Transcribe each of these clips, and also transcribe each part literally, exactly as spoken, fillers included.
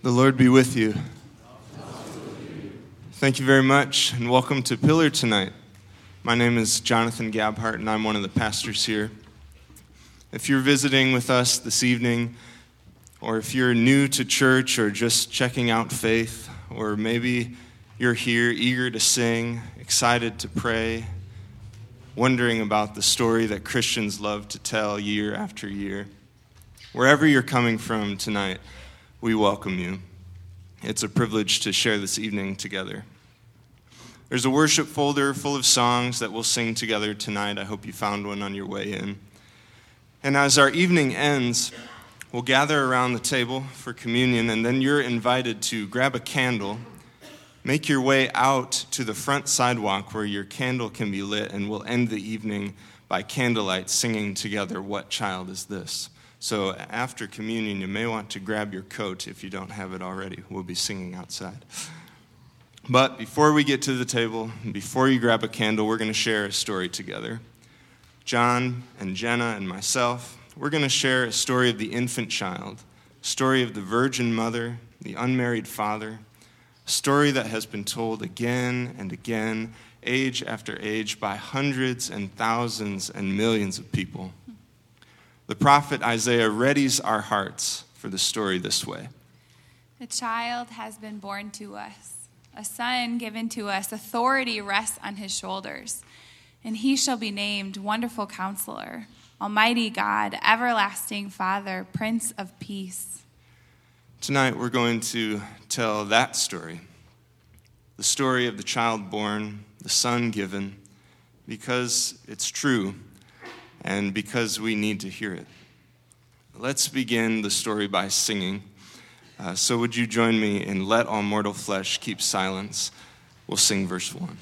The Lord be with you. Thank you very much, and welcome to Pillar tonight. My name is Jonathan Gabhart, and I'm one of the pastors here. If you're visiting with us this evening, or if you're new to church or just checking out faith, or maybe you're here eager to sing, excited to pray, wondering about the story that Christians love to tell year after year, wherever you're coming from tonight, we welcome you. It's a privilege to share this evening together. There's a worship folder full of songs that we'll sing together tonight. I hope you found one on your way in. And as our evening ends, we'll gather around the table for communion, and then you're invited to grab a candle, make your way out to the front sidewalk where your candle can be lit, and we'll end the evening by candlelight singing together, "What Child Is This?" So after communion, you may want to grab your coat if you don't have it already. We'll be singing outside. But before we get to the table, before you grab a candle, we're going to share a story together. John and Jenna and myself, we're going to share a story of the infant child, story of the virgin mother, the unmarried father, a story that has been told again and again, age after age, by hundreds and thousands and millions of people. The prophet Isaiah readies our hearts for the story this way. A child has been born to us, a son given to us, authority rests on his shoulders, and he shall be named Wonderful Counselor, Almighty God, Everlasting Father, Prince of Peace. Tonight we're going to tell that story, the story of the child born, the son given, because it's true. And because we need to hear it. Let's begin the story by singing. Uh, so would you join me in "Let All Mortal Flesh Keep Silence"? We'll sing verse one.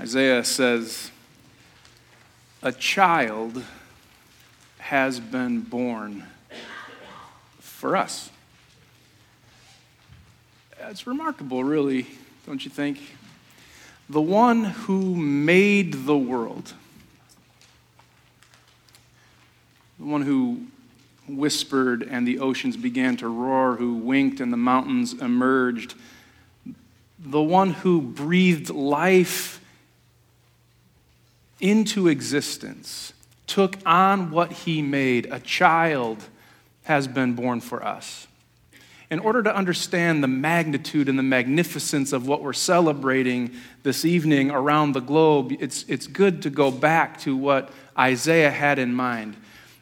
Isaiah says, a child has been born for us. It's remarkable, really, don't you think? The one who made the world, the one who whispered and the oceans began to roar, who winked and the mountains emerged, the one who breathed life into existence, took on what he made. A child has been born for us. In order to understand the magnitude and the magnificence of what we're celebrating this evening around the globe, it's, it's good to go back to what Isaiah had in mind.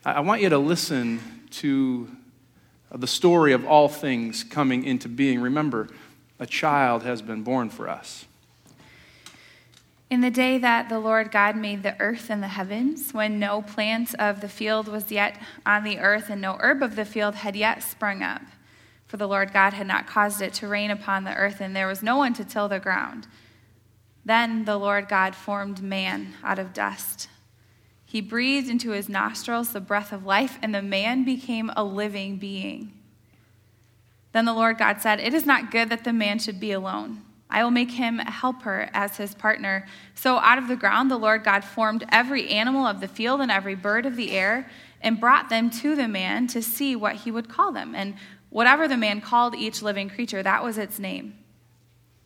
I want you to listen to the story of all things coming into being. Remember, a child has been born for us. In the day that the Lord God made the earth and the heavens, when no plant of the field was yet on the earth and no herb of the field had yet sprung up, for the Lord God had not caused it to rain upon the earth, and there was no one to till the ground. Then the Lord God formed man out of dust. He breathed into his nostrils the breath of life, and the man became a living being. Then the Lord God said, "It is not good that the man should be alone. I will make him a helper as his partner." So out of the ground the Lord God formed every animal of the field and every bird of the air and brought them to the man to see what he would call them. And whatever the man called each living creature, that was its name.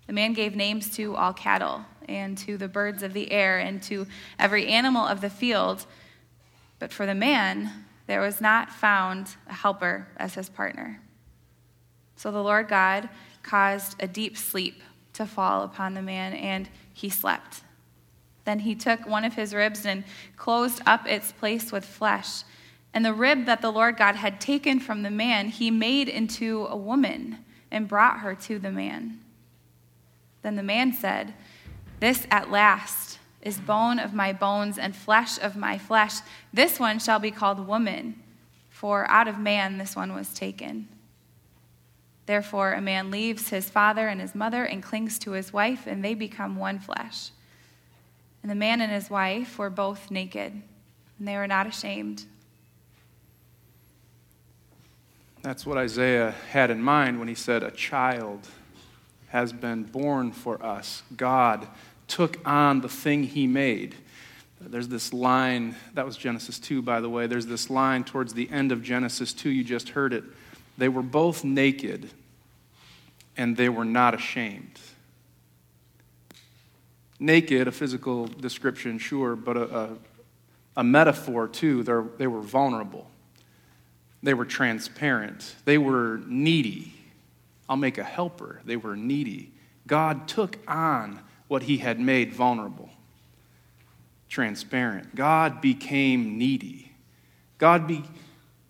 The man gave names to all cattle and to the birds of the air and to every animal of the field. But for the man, there was not found a helper as his partner. So the Lord God caused a deep sleep to fall upon the man, and he slept. Then he took one of his ribs and closed up its place with flesh. And the rib that the Lord God had taken from the man, he made into a woman and brought her to the man. Then the man said, "This at last is bone of my bones and flesh of my flesh. This one shall be called woman, for out of man this one was taken." Therefore, a man leaves his father and his mother and clings to his wife, and they become one flesh. And the man and his wife were both naked, and they were not ashamed. That's what Isaiah had in mind when he said, "A child has been born for us." God took on the thing he made. There's this line, that was Genesis two, by the way. There's this line towards the end of Genesis two, you just heard it. They were both naked, and they were not ashamed. Naked, a physical description, sure, but a, a, a metaphor, too. They're, they were vulnerable. They were transparent. They were needy. I'll make a helper. They were needy. God took on what he had made vulnerable, transparent. God became needy. God be.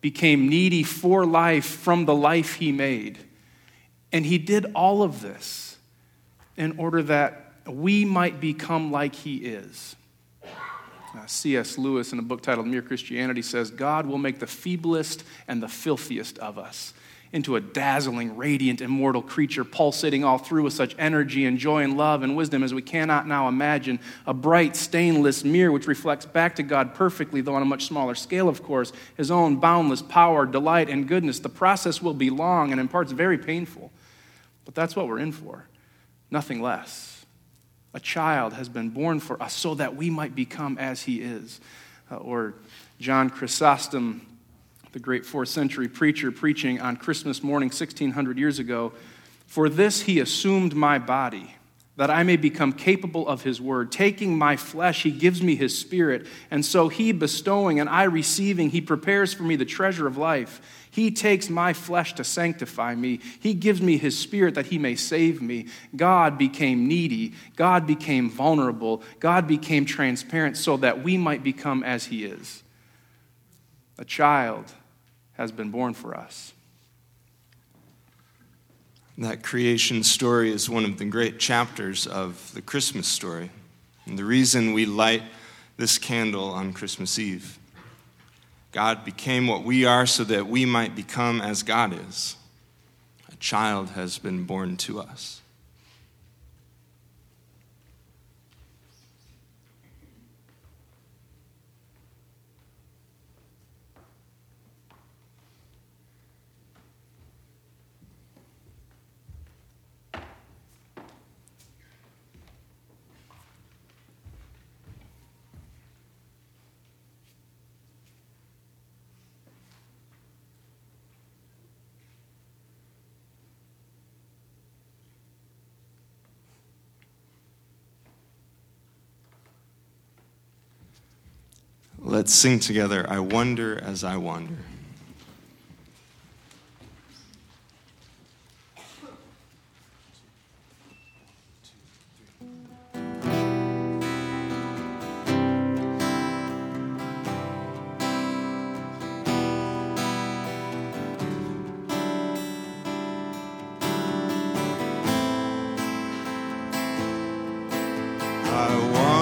became needy for life from the life he made. And he did all of this in order that we might become like he is. Uh, C S Lewis, in a book titled Mere Christianity, says, "God will make the feeblest and the filthiest of us into a dazzling, radiant, immortal creature, pulsating all through with such energy and joy and love and wisdom as we cannot now imagine, a bright, stainless mirror which reflects back to God perfectly, though on a much smaller scale, of course, his own boundless power, delight, and goodness. The process will be long and in parts very painful, but that's what we're in for, nothing less. A child has been born for us so that we might become as he is." Uh, or John Chrysostom, the great fourth century preacher, preaching on Christmas morning sixteen hundred years ago, "For this he assumed my body, that I may become capable of his word. Taking my flesh, he gives me his spirit. And so he bestowing and I receiving, he prepares for me the treasure of life. He takes my flesh to sanctify me. He gives me his spirit that he may save me." God became needy. God became vulnerable. God became transparent so that we might become as he is. A child has been born for us. That creation story is one of the great chapters of the Christmas story, and the reason we light this candle on Christmas Eve. God became what we are so that we might become as God is. A child has been born to us. Let's sing together, "I Wonder as I Wander." I wonder.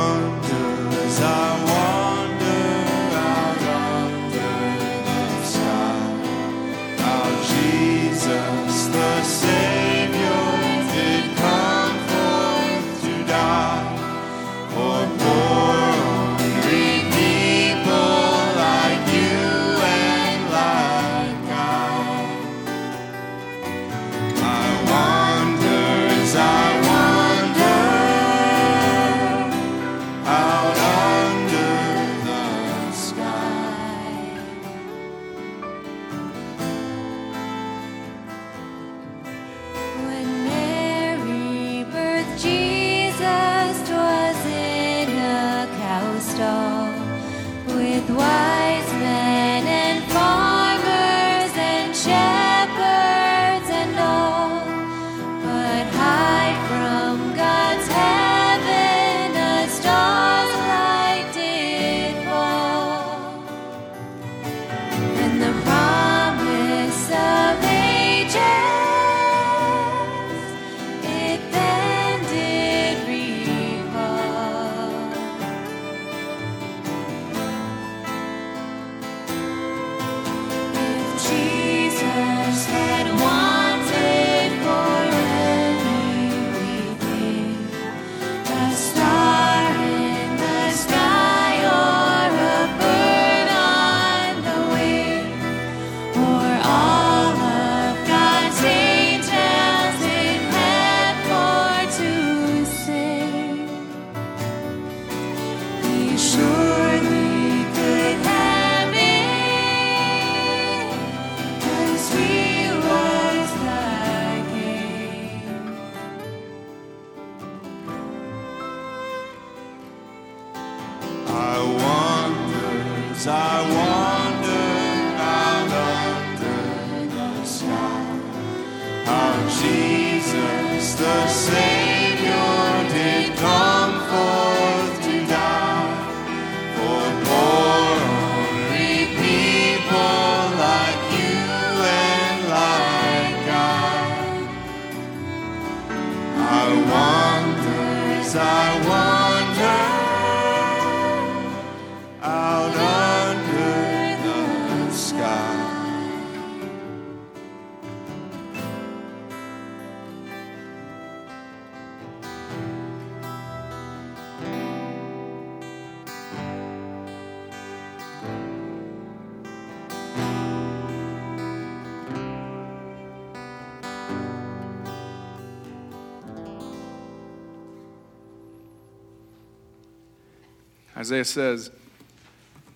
Isaiah says,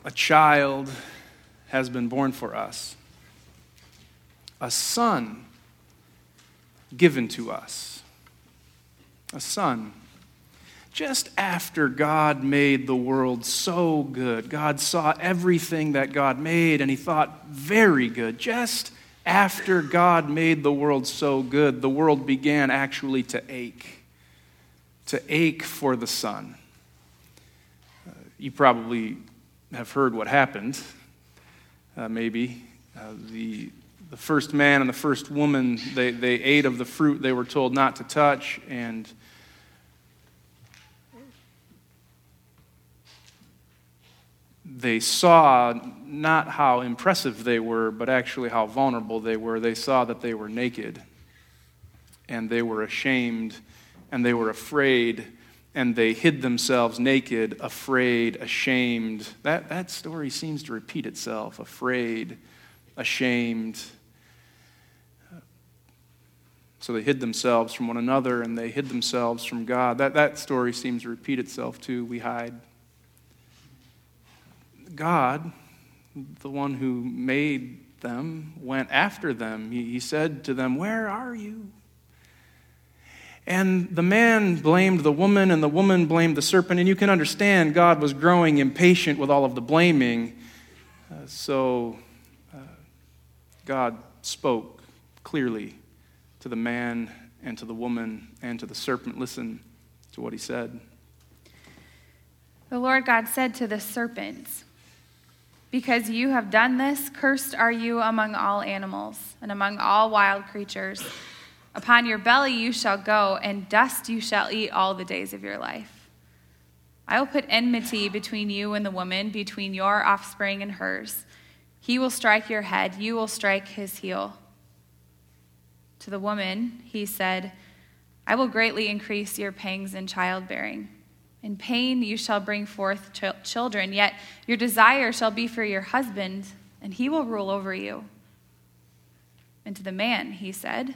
a child has been born for us, a son given to us, a son. Just after God made the world so good, God saw everything that God made and he thought, very good. Just after God made the world so good, the world began actually to ache, to ache for the son. You probably have heard what happened, uh, maybe. Uh, the the first man and the first woman, they, they ate of the fruit they were told not to touch, and they saw not how impressive they were, but actually how vulnerable they were. They saw that they were naked, and they were ashamed, and they were afraid. And they hid themselves naked, afraid, ashamed. That, that story seems to repeat itself. Afraid, ashamed. So they hid themselves from one another and they hid themselves from God. That, that story seems to repeat itself too. We hide. God, the one who made them, went after them. He, he said to them, "Where are you?" And the man blamed the woman, and the woman blamed the serpent. And you can understand God was growing impatient with all of the blaming. Uh, so uh, God spoke clearly to the man and to the woman and to the serpent. Listen to what he said. The Lord God said to the serpents, "Because you have done this, cursed are you among all animals and among all wild creatures. Upon your belly you shall go, and dust you shall eat all the days of your life. I will put enmity between you and the woman, between your offspring and hers. He will strike your head, you will strike his heel. To the woman, he said, I will greatly increase your pangs in childbearing. In pain you shall bring forth ch- children, yet your desire shall be for your husband, and he will rule over you. And to the man, he said,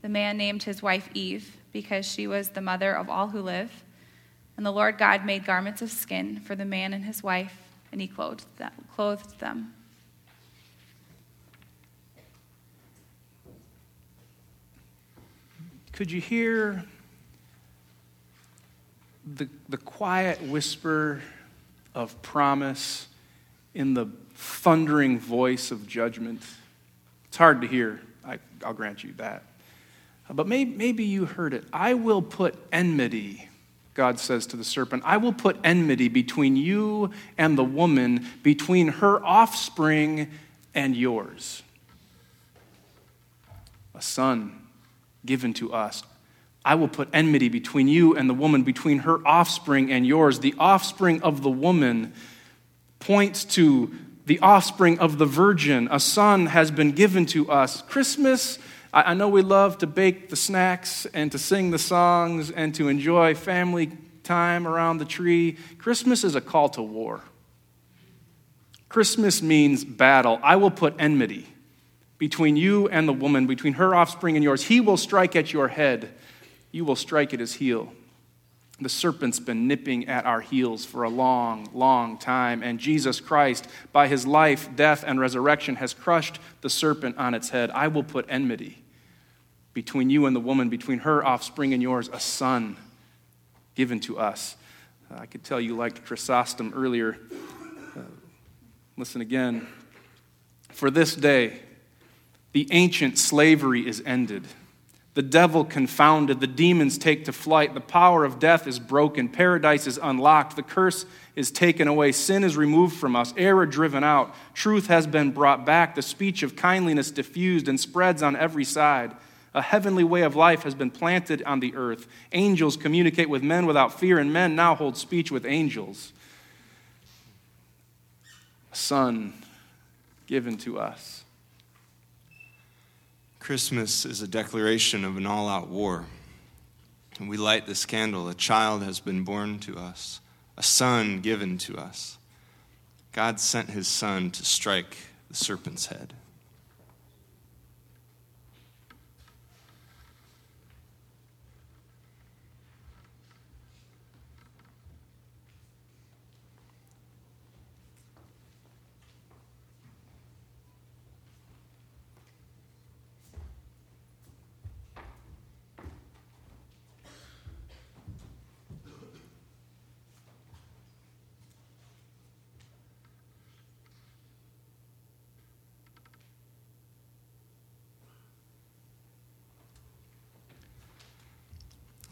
The man named his wife Eve, because she was the mother of all who live. And the Lord God made garments of skin for the man and his wife, and he clothed clothed them. Could you hear the the quiet whisper of promise in the thundering voice of judgment? It's hard to hear, I, I'll grant you that. But may, maybe you heard it. I will put enmity, God says to the serpent, I will put enmity between you and the woman, between her offspring and yours. A son given to us. I will put enmity between you and the woman, between her offspring and yours. The offspring of the woman points to the offspring of the virgin. A son has been given to us. Christmas, I know we love to bake the snacks and to sing the songs and to enjoy family time around the tree. Christmas is a call to war. Christmas means battle. I will put enmity between you and the woman, between her offspring and yours. He will strike at your head. You will strike at his heel. The serpent's been nipping at our heels for a long, long time, and Jesus Christ, by his life, death, and resurrection, has crushed the serpent on its head. I will put enmity between you and the woman, between her offspring and yours, a son given to us. I could tell you liked Chrysostom earlier. Uh, listen again. For this day, the ancient slavery is ended. The devil confounded, the demons take to flight, the power of death is broken, paradise is unlocked, the curse is taken away, sin is removed from us, error driven out, truth has been brought back, the speech of kindliness diffused and spreads on every side. A heavenly way of life has been planted on the earth. Angels communicate with men without fear, and men now hold speech with angels. A son given to us. Christmas is a declaration of an all-out war. And we light this candle. A child has been born to us, a son given to us. God sent his son to strike the serpent's head.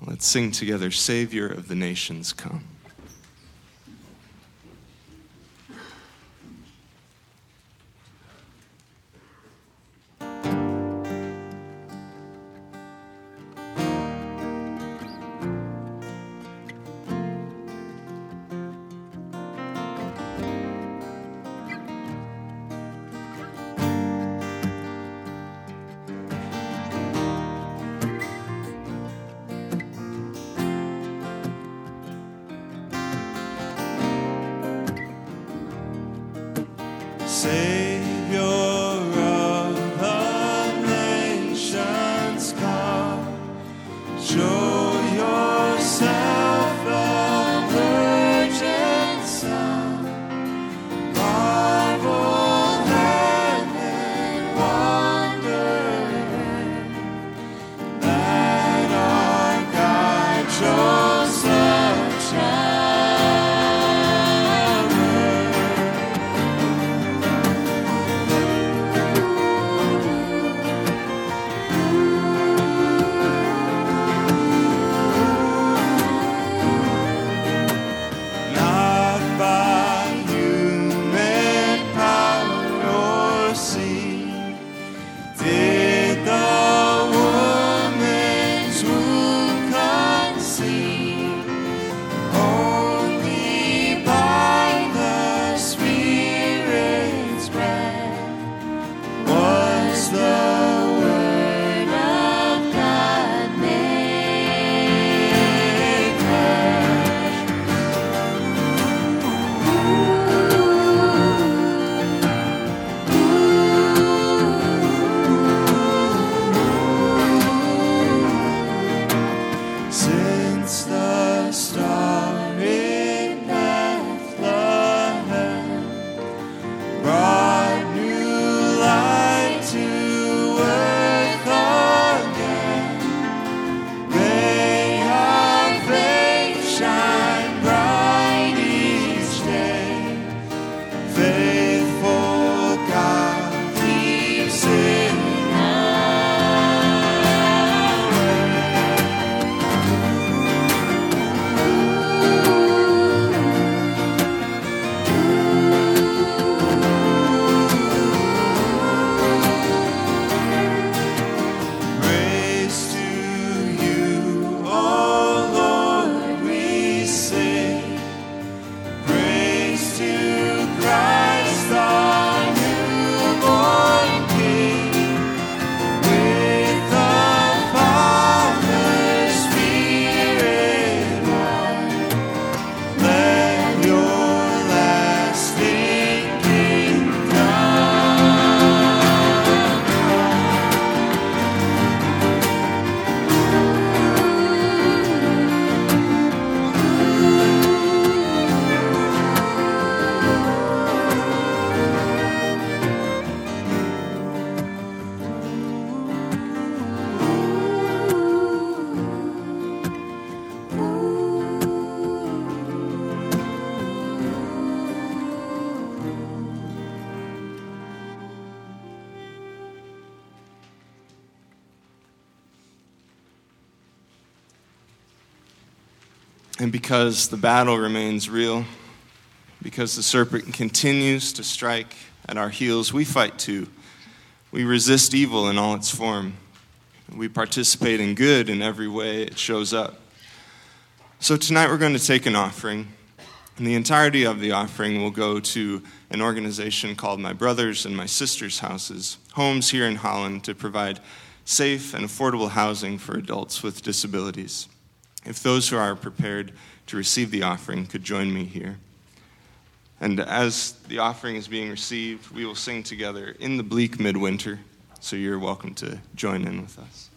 Let's sing together, Savior of the Nations, come. And because the battle remains real, because the serpent continues to strike at our heels, we fight too. We resist evil in all its form. We participate in good in every way it shows up. So tonight we're going to take an offering, and the entirety of the offering will go to an organization called My Brothers and My Sisters Houses, homes here in Holland to provide safe and affordable housing for adults with disabilities. If those who are prepared to receive the offering could join me here. And as the offering is being received, we will sing together In the Bleak Midwinter, so you're welcome to join in with us.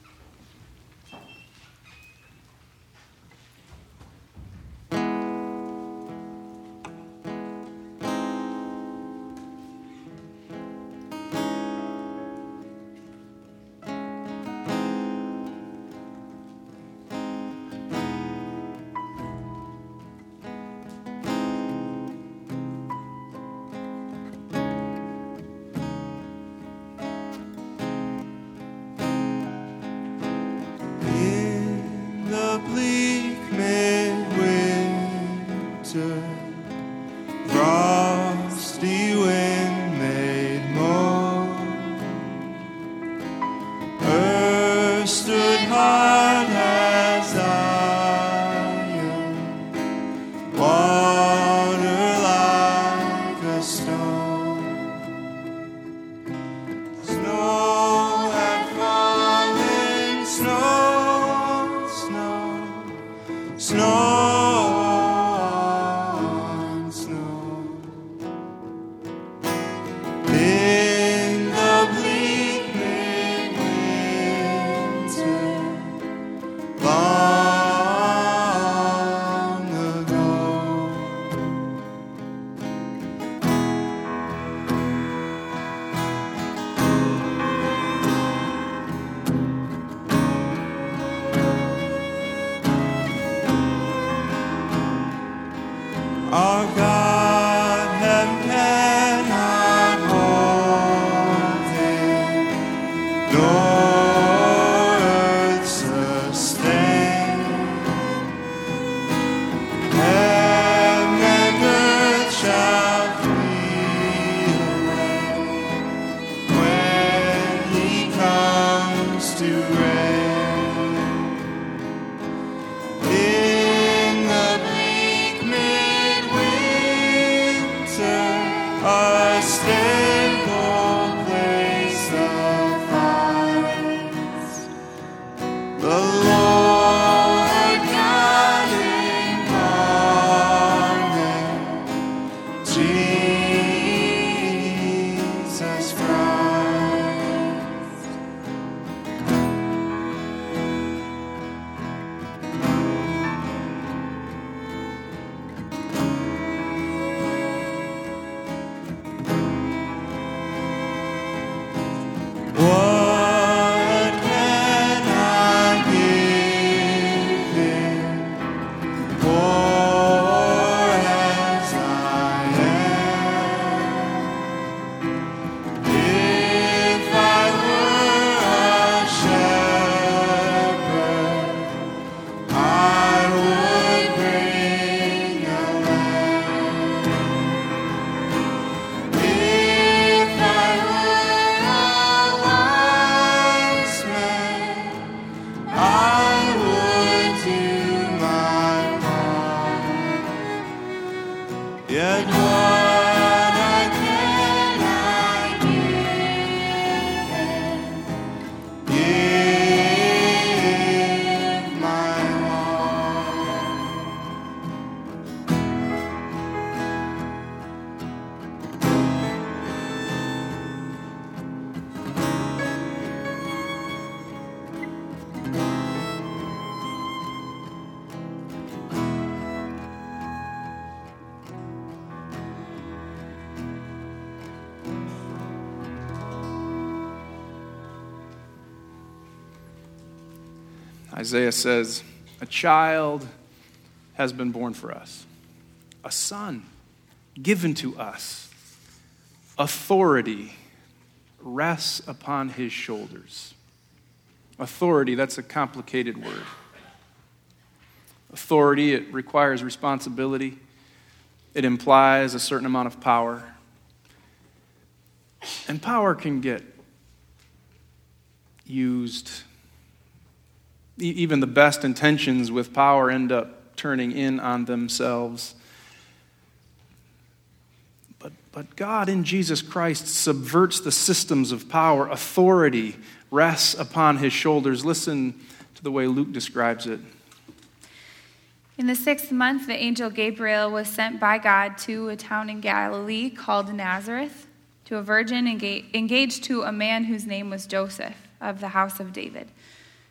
Isaiah says, a child has been born for us, a son given to us. Authority rests upon his shoulders. Authority, that's a complicated word. authority. It requires responsibility. It implies a certain amount of power. And power can get used. Even the best intentions with power end up turning in on themselves. But, but God in Jesus Christ subverts the systems of power. Authority rests upon his shoulders. Listen to the way Luke describes it. In the sixth month, the angel Gabriel was sent by God to a town in Galilee called Nazareth, to a virgin engaged to a man whose name was Joseph, of the house of David.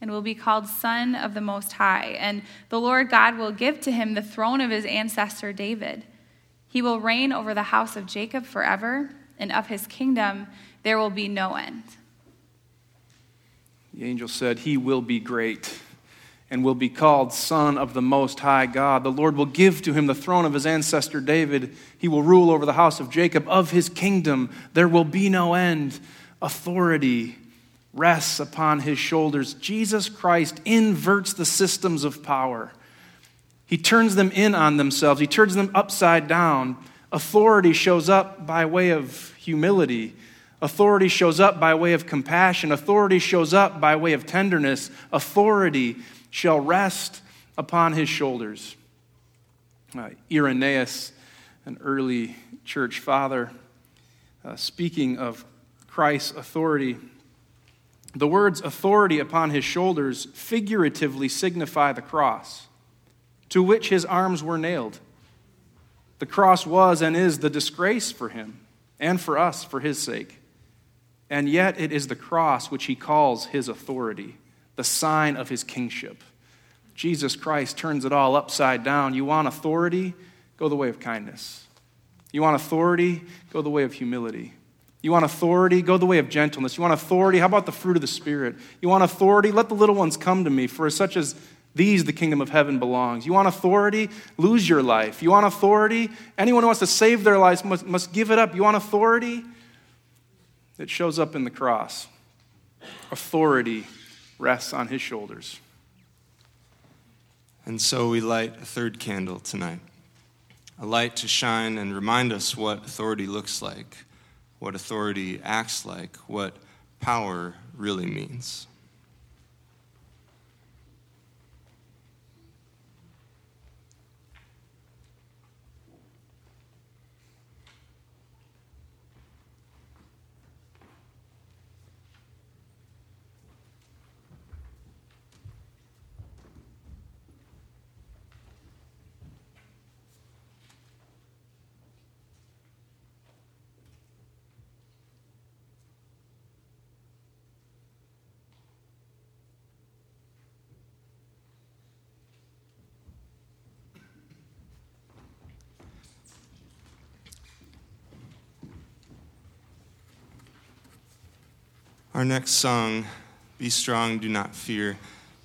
and will be called Son of the Most High, and the Lord God will give to him the throne of his ancestor David. He will reign over the house of Jacob forever, and of his kingdom there will be no end." The angel said, "He will be great and will be called Son of the Most High God. The Lord will give to him the throne of his ancestor David. He will rule over the house of Jacob. Of his kingdom there will be no end." Authority rests upon his shoulders. Jesus Christ inverts the systems of power. He turns them in on themselves. He turns them upside down. Authority shows up by way of humility. Authority shows up by way of compassion. Authority shows up by way of tenderness. Authority shall rest upon his shoulders. Uh, Irenaeus, an early church father, uh, speaking of Christ's authority, the words "authority upon his shoulders" figuratively signify the cross, to which his arms were nailed. The cross was and is the disgrace for him and for us for his sake. And yet it is the cross which he calls his authority, the sign of his kingship. Jesus Christ turns it all upside down. You want authority? Go the way of kindness. You want authority? Go the way of humility. You want authority? Go the way of gentleness. You want authority? How about the fruit of the Spirit? You want authority? Let the little ones come to me, for such as these the kingdom of heaven belongs. You want authority? Lose your life. You want authority? Anyone who wants to save their lives must, must give it up. You want authority? It shows up in the cross. Authority rests on his shoulders. And so we light a third candle tonight, a light to shine and remind us what authority looks like, what authority acts like, what power really means. Our next song, "Be Strong, Do Not Fear,"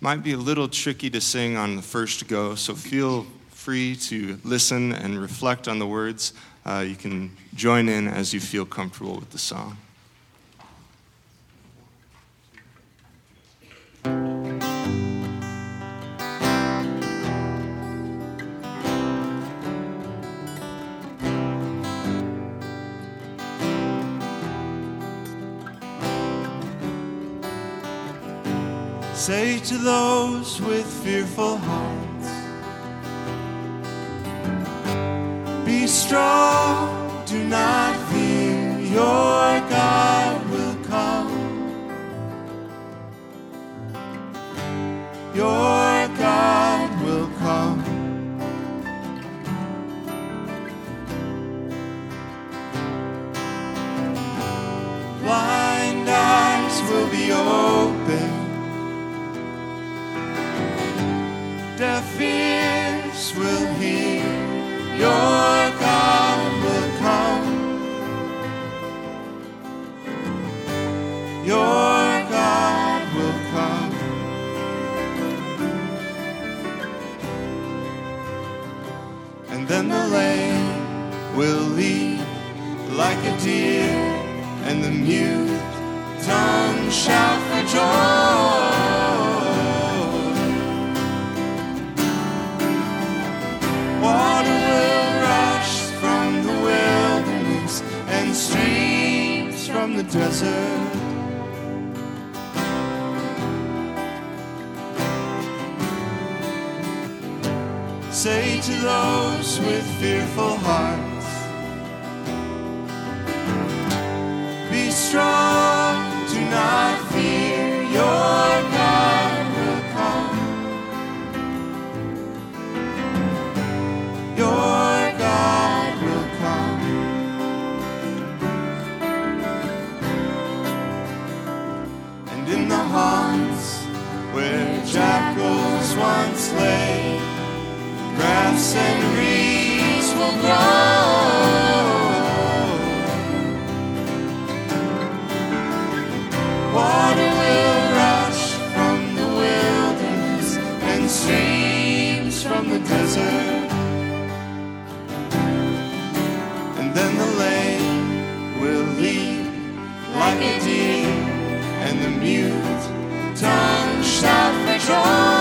might be a little tricky to sing on the first go, so feel free to listen and reflect on the words. Uh, you can join in as you feel comfortable with the song. Say to those with fearful hearts, "Be strong, do not fear, your God will come. Your God will come." Blind eyes will be opened, deaf ears will hear, your God and then the lame will leap like a deer, and the mute tongue shout for joy. Water will rush from the wilderness and streams from the desert. Say to those with fearful hearts, be strong, do not fear, your God will come. Your God will come. And in the haunts where jackals once lay, grass and reeds will grow. Water will rush from the wilderness and streams from the desert. And then the lame will leap like a deer, and the mute tongue shout for joy.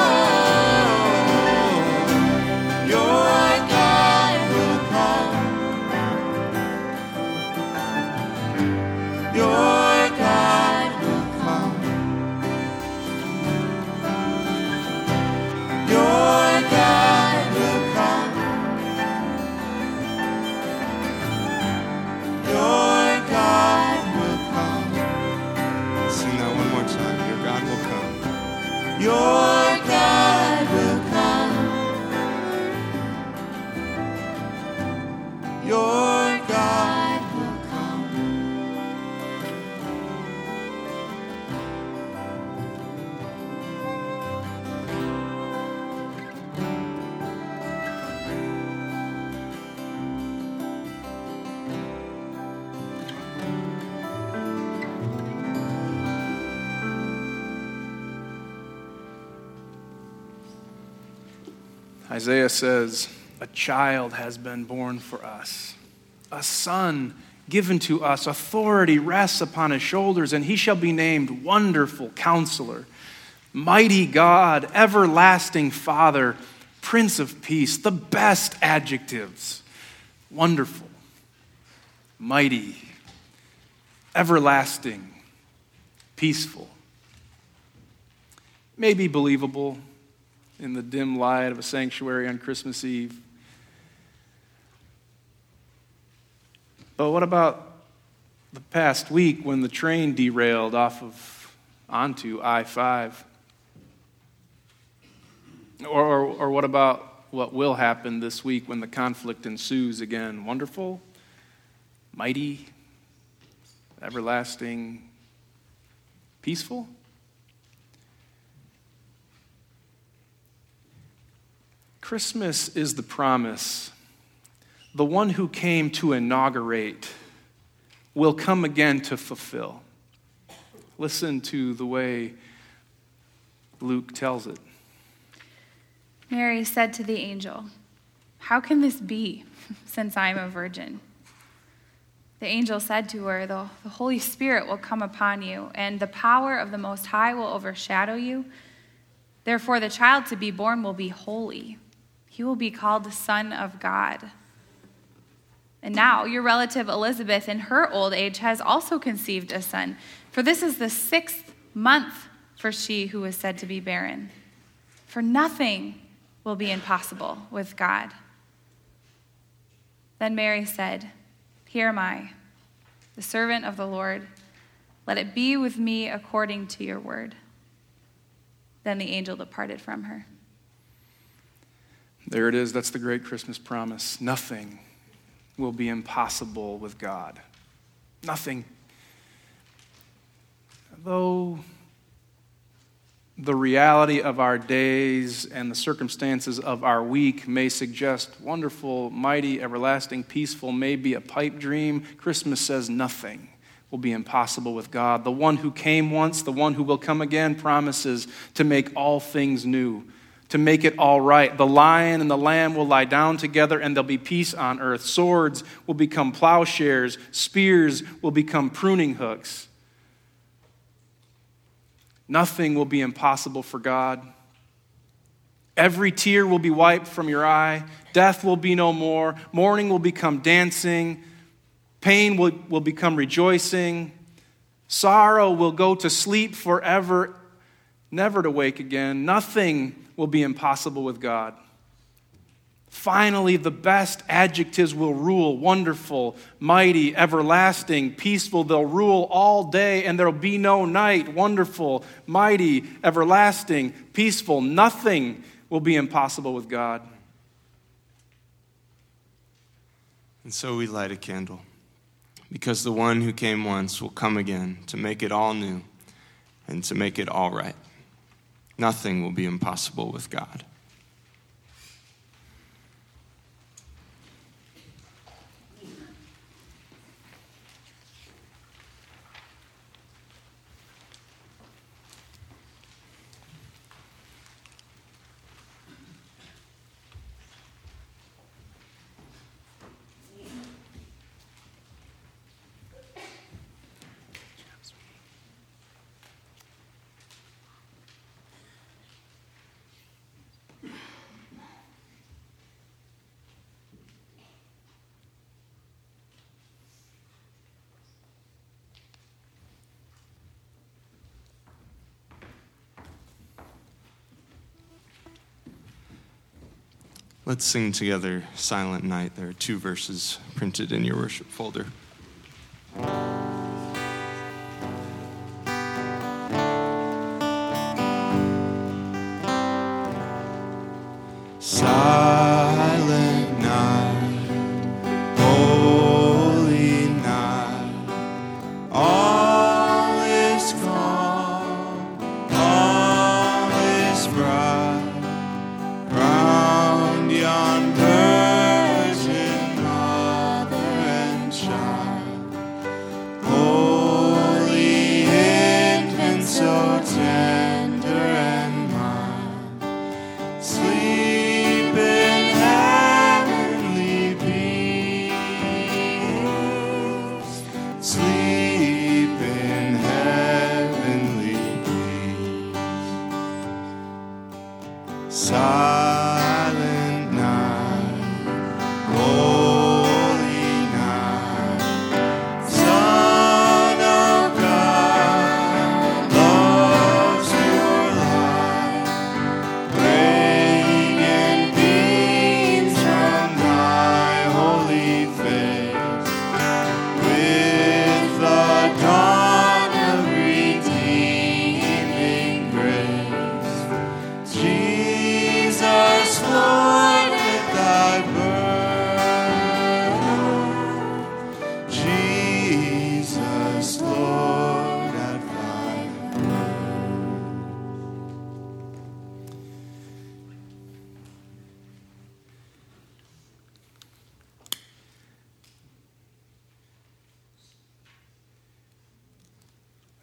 Isaiah says, a child has been born for us, a son given to us, authority rests upon his shoulders, and he shall be named Wonderful Counselor, Mighty God, Everlasting Father, Prince of Peace. The best adjectives: wonderful, mighty, everlasting, peaceful. Maybe believable in the dim light of a sanctuary on Christmas Eve. But what about the past week when the train derailed off of, onto I five? Or, or, or what about what will happen this week when the conflict ensues again? Wonderful, mighty, everlasting, peaceful? Christmas is the promise. The one who came to inaugurate will come again to fulfill. Listen to the way Luke tells it. Mary said to the angel, "How can this be, since I am a virgin?" The angel said to her, "The Holy Spirit will come upon you, and the power of the Most High will overshadow you. Therefore, the child to be born will be holy. He will be called the Son of God. And now your relative Elizabeth, in her old age, has also conceived a son. For this is the sixth month for she who was said to be barren. For nothing will be impossible with God." Then Mary said, "Here am I, the servant of the Lord. Let it be with me according to your word." Then the angel departed from her. There it is. That's the great Christmas promise. Nothing will be impossible with God. Nothing. Though the reality of our days and the circumstances of our week may suggest wonderful, mighty, everlasting, peaceful may be a pipe dream, Christmas says nothing will be impossible with God. The one who came once, the one who will come again, promises to make all things new, to make it all right. The lion and the lamb will lie down together, and there'll be peace on earth. Swords will become plowshares. Spears will become pruning hooks. Nothing will be impossible for God. Every tear will be wiped from your eye. Death will be no more. Mourning will become dancing. Pain will, will become rejoicing. Sorrow will go to sleep forever, never to wake again. Nothing will be impossible with God. Finally, the best adjectives will rule: wonderful, mighty, everlasting, peaceful. They'll rule all day, and there'll be no night. Wonderful, mighty, everlasting, peaceful. Nothing will be impossible with God. And so we light a candle, because the one who came once will come again to make it all new and to make it all right. Nothing will be impossible with God. Let's sing together Silent Night. There are two verses printed in your worship folder.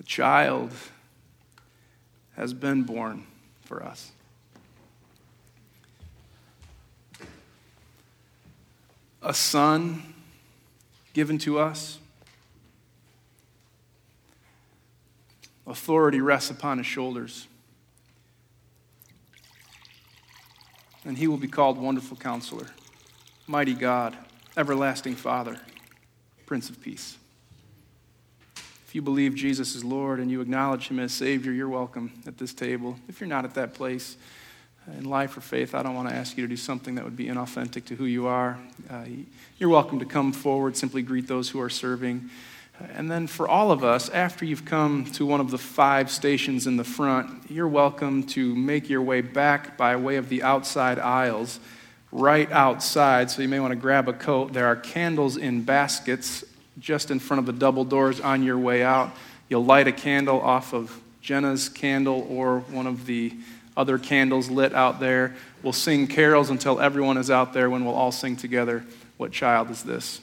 Child has been born for us. A son given to us. Authority rests upon his shoulders. And he will be called Wonderful Counselor, Mighty God, Everlasting Father, Prince of Peace. If you believe Jesus is Lord and you acknowledge him as Savior, you're welcome at this table. If you're not at that place in life or faith, I don't want to ask you to do something that would be inauthentic to who you are. Uh, you're welcome to come forward, simply greet those who are serving. And then for all of us, after you've come to one of the five stations in the front, you're welcome to make your way back by way of the outside aisles, right outside. So you may want to grab a coat. There are candles in baskets just in front of the double doors on your way out. You'll light a candle off of Jenna's candle or one of the other candles lit out there. We'll sing carols until everyone is out there, when we'll all sing together, "What Child Is This?"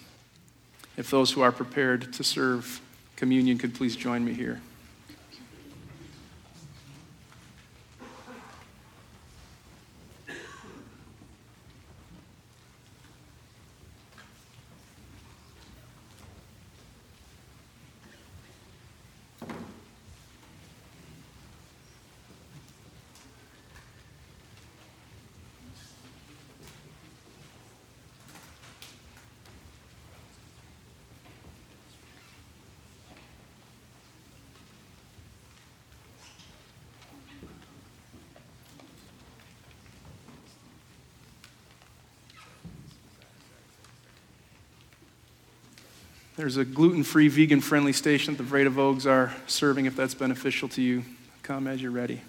If those who are prepared to serve communion could please join me here. There's a gluten-free, vegan-friendly station at the Vredevoogds are serving if that's beneficial to you. Come as you're ready.